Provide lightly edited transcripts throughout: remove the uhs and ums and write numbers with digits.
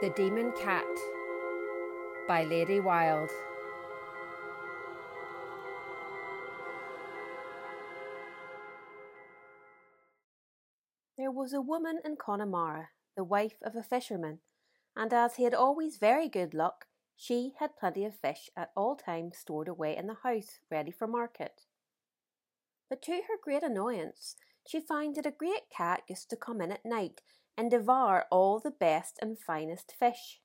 The Demon Cat by Lady Wilde. There was a woman in Connemara, the wife of a fisherman, and as he had always very good luck, she had plenty of fish at all times stored away in the house, ready for market. But to her great annoyance, she found that a great cat used to come in at night and devour all the best and finest fish.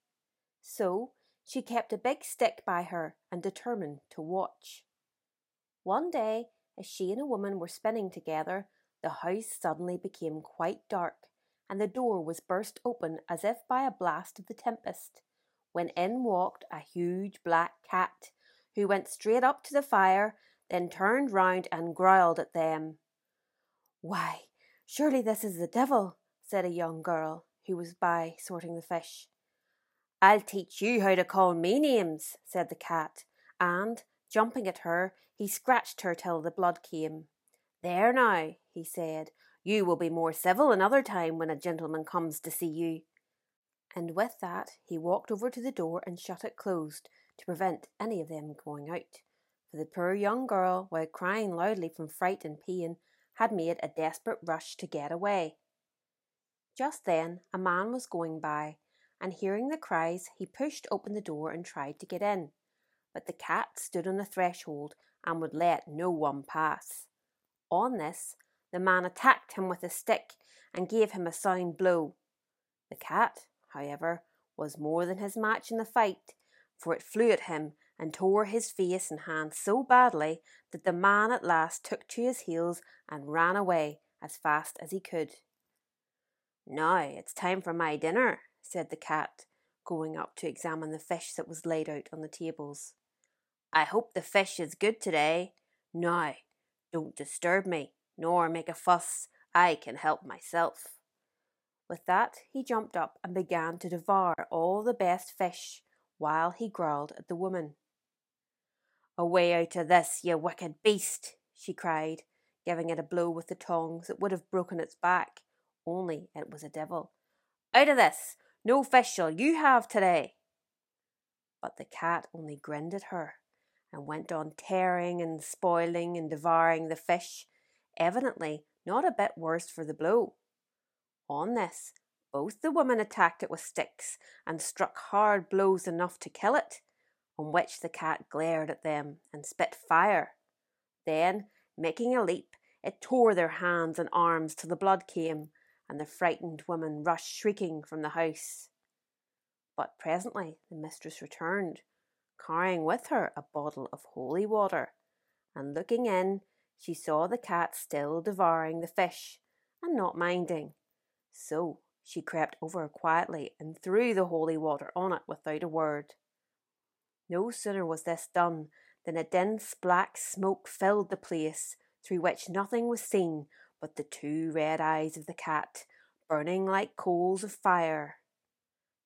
So she kept a big stick by her and determined to watch. One day, as she and a woman were spinning together, the house suddenly became quite dark, and the door was burst open as if by a blast of the tempest, when in walked a huge black cat, who went straight up to the fire, then turned round and growled at them. "Why, surely this is the devil," said a young girl, who was by sorting the fish. "I'll teach you how to call me names," said the cat, and, jumping at her, he scratched her till the blood came. "There now," he said, "you will be more civil another time when a gentleman comes to see you." And with that he walked over to the door and shut it closed, to prevent any of them going out, for the poor young girl, while crying loudly from fright and pain, had made a desperate rush to get away. Just then a man was going by, and hearing the cries, he pushed open the door and tried to get in. But the cat stood on the threshold and would let no one pass. On this, the man attacked him with a stick and gave him a sound blow. The cat, however, was more than his match in the fight, for it flew at him and tore his face and hands so badly that the man at last took to his heels and ran away as fast as he could. "Now it's time for my dinner," said the cat, going up to examine the fish that was laid out on the tables. "I hope the fish is good today. Now, don't disturb me, nor make a fuss. I can help myself." With that, he jumped up and began to devour all the best fish, while he growled at the woman. "Away out of this, you wicked beast," she cried, giving it a blow with the tongs that would have broken its back, only it was a devil. "Out of this! No fish shall you have today!" But the cat only grinned at her, and went on tearing and spoiling and devouring the fish, evidently not a bit worse for the blow. On this, both the women attacked it with sticks, and struck hard blows enough to kill it, on which the cat glared at them and spit fire. Then, making a leap, it tore their hands and arms till the blood came, and the frightened woman rushed shrieking from the house. But presently the mistress returned, carrying with her a bottle of holy water, and looking in, she saw the cat still devouring the fish, and not minding. So she crept over quietly and threw the holy water on it without a word. No sooner was this done than a dense black smoke filled the place, through which nothing was seen but the two red eyes of the cat, burning like coals of fire.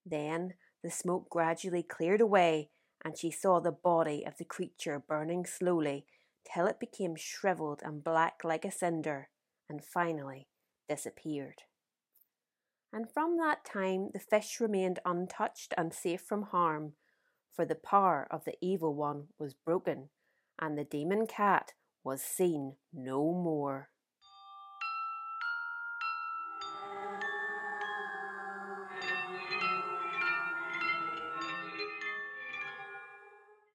Then the smoke gradually cleared away, and she saw the body of the creature burning slowly, till it became shrivelled and black like a cinder, and finally disappeared. And from that time the fish remained untouched and safe from harm, for the power of the evil one was broken, and the demon cat was seen no more.